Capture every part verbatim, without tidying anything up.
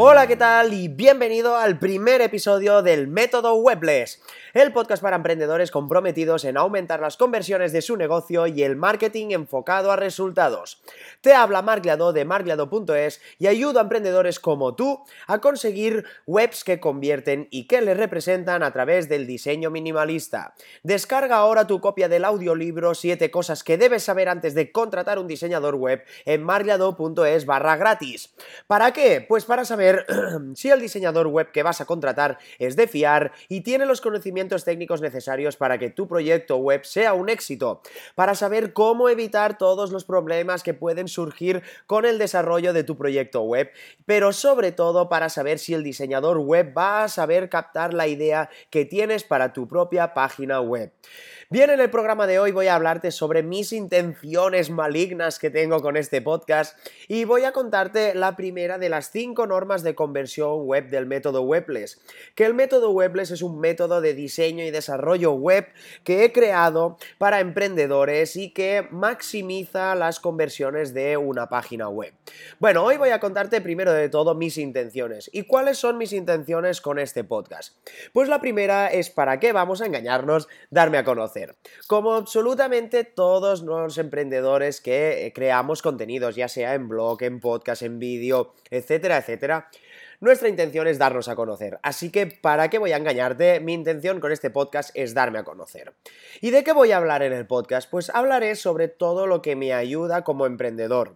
Hola, ¿qué tal? Y bienvenido al primer episodio del Método WebLess, el podcast para emprendedores comprometidos en aumentar las conversiones de su negocio y el marketing enfocado a resultados. Te habla Marcllado de Marcllado punto es y ayudo a emprendedores como tú a conseguir webs que convierten y que les representan a través del diseño minimalista. Descarga ahora tu copia del audiolibro siete cosas que debes saber antes de contratar un diseñador web en marcllado punto es barra gratis. ¿Para qué? Pues para saber ver si el diseñador web que vas a contratar es de fiar y tiene los conocimientos técnicos necesarios para que tu proyecto web sea un éxito, para saber cómo evitar todos los problemas que pueden surgir con el desarrollo de tu proyecto web, pero sobre todo para saber si el diseñador web va a saber captar la idea que tienes para tu propia página web. Bien, en el programa de hoy voy a hablarte sobre mis intenciones malignas que tengo con este podcast y voy a contarte la primera de las cinco normas de conversión web del método WebLess, que el método WebLess es un método de diseño y desarrollo web que he creado para emprendedores y que maximiza las conversiones de una página web. Bueno, hoy voy a contarte primero de todo mis intenciones. ¿Y cuáles son mis intenciones con este podcast? Pues la primera es para qué vamos a engañarnos, darme a conocer. Como absolutamente todos los emprendedores que creamos contenidos, ya sea en blog, en podcast, en vídeo, etcétera, etcétera, nuestra intención es darnos a conocer. Así que, ¿para qué voy a engañarte? Mi intención con este podcast es darme a conocer. ¿Y de qué voy a hablar en el podcast? Pues hablaré sobre todo lo que me ayuda como emprendedor.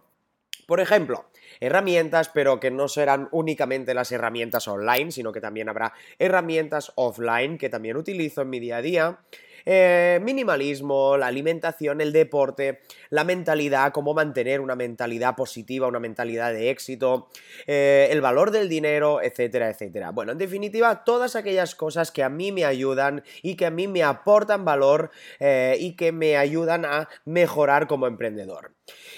Por ejemplo, herramientas, pero que no serán únicamente las herramientas online, sino que también habrá herramientas offline que también utilizo en mi día a día. Eh, minimalismo, la alimentación, el deporte, la mentalidad, cómo mantener una mentalidad positiva, una mentalidad de éxito, eh, el valor del dinero, etcétera, etcétera. Bueno, en definitiva, todas aquellas cosas que a mí me ayudan y que a mí me aportan valor eh, y que me ayudan a mejorar como emprendedor.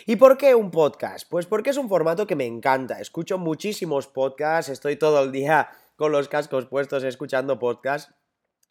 ¿Y por qué un podcast? Pues porque es un formato que me encanta. Escucho muchísimos podcasts, estoy todo el día con los cascos puestos escuchando podcasts.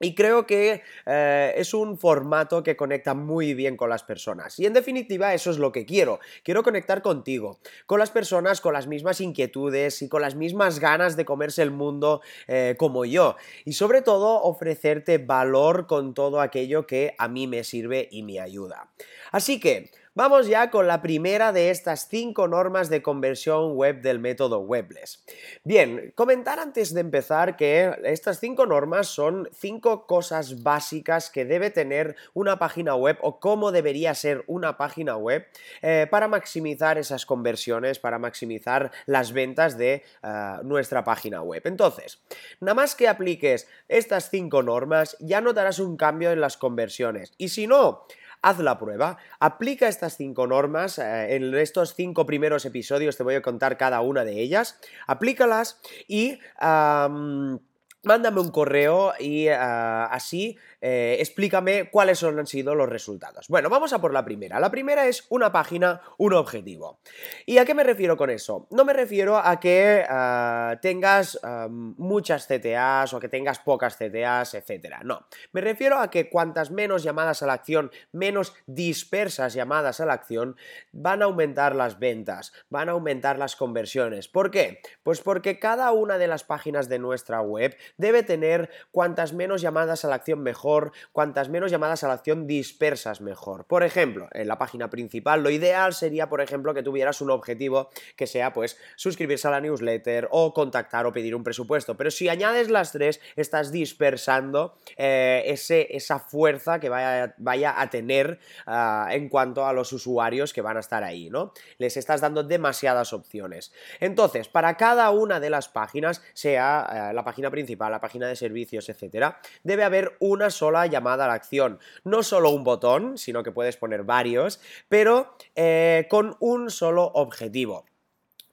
Y creo que eh, es un formato que conecta muy bien con las personas. Y en definitiva eso es lo que quiero. Quiero conectar contigo, con las personas con las mismas inquietudes y con las mismas ganas de comerse el mundo eh, como yo. Y sobre todo ofrecerte valor con todo aquello que a mí me sirve y me ayuda. Así que vamos ya con la primera de estas cinco normas de conversión web del método WebLess. Bien, comentar antes de empezar que estas cinco normas son cinco cosas básicas que debe tener una página web o cómo debería ser una página web eh, para maximizar esas conversiones, para maximizar las ventas de uh, nuestra página web. Entonces, nada más que apliques estas cinco normas, ya notarás un cambio en las conversiones. Y si no, haz la prueba, aplica estas cinco normas, eh, en estos cinco primeros episodios te voy a contar cada una de ellas, aplícalas y um, mándame un correo y uh, así eh, explícame cuáles son, han sido los resultados. Bueno, vamos a por la primera. La primera es una página, un objetivo. ¿Y a qué me refiero con eso? No me refiero a que uh, tengas um, muchas C T As o que tengas pocas C T As, etcétera. No, me refiero a que cuantas menos llamadas a la acción, menos dispersas llamadas a la acción, van a aumentar las ventas, van a aumentar las conversiones. ¿Por qué? Pues porque cada una de las páginas de nuestra web debe tener cuantas menos llamadas a la acción mejor, cuantas menos llamadas a la acción dispersas mejor. Por ejemplo, en la página principal lo ideal sería, por ejemplo, que tuvieras un objetivo que sea, pues, suscribirse a la newsletter o contactar o pedir un presupuesto. Pero si añades las tres, estás dispersando eh, ese, esa fuerza que vaya, vaya a tener uh, en cuanto a los usuarios que van a estar ahí, ¿no? Les estás dando demasiadas opciones. Entonces, para cada una de las páginas, sea uh, la página principal, la página de servicios, etcétera, debe haber una sola llamada a la acción. No solo un botón, sino que puedes poner varios, pero eh, con un solo objetivo.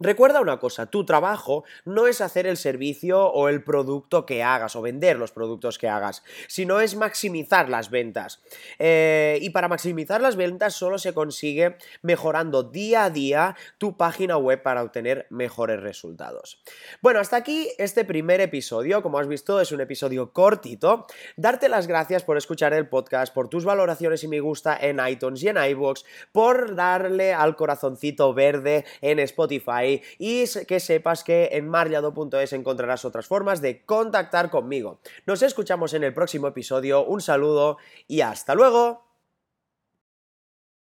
Recuerda una cosa, tu trabajo no es hacer el servicio o el producto que hagas o vender los productos que hagas, sino es maximizar las ventas. Eh, y para maximizar las ventas solo se consigue mejorando día a día tu página web para obtener mejores resultados. Bueno, hasta aquí este primer episodio. Como has visto, es un episodio cortito. Darte las gracias por escuchar el podcast, por tus valoraciones y me gusta en iTunes y en iVoox, por darle al corazoncito verde en Spotify, ahí, y que sepas que en marcllado punto es encontrarás otras formas de contactar conmigo. Nos escuchamos en el próximo episodio, un saludo y hasta luego.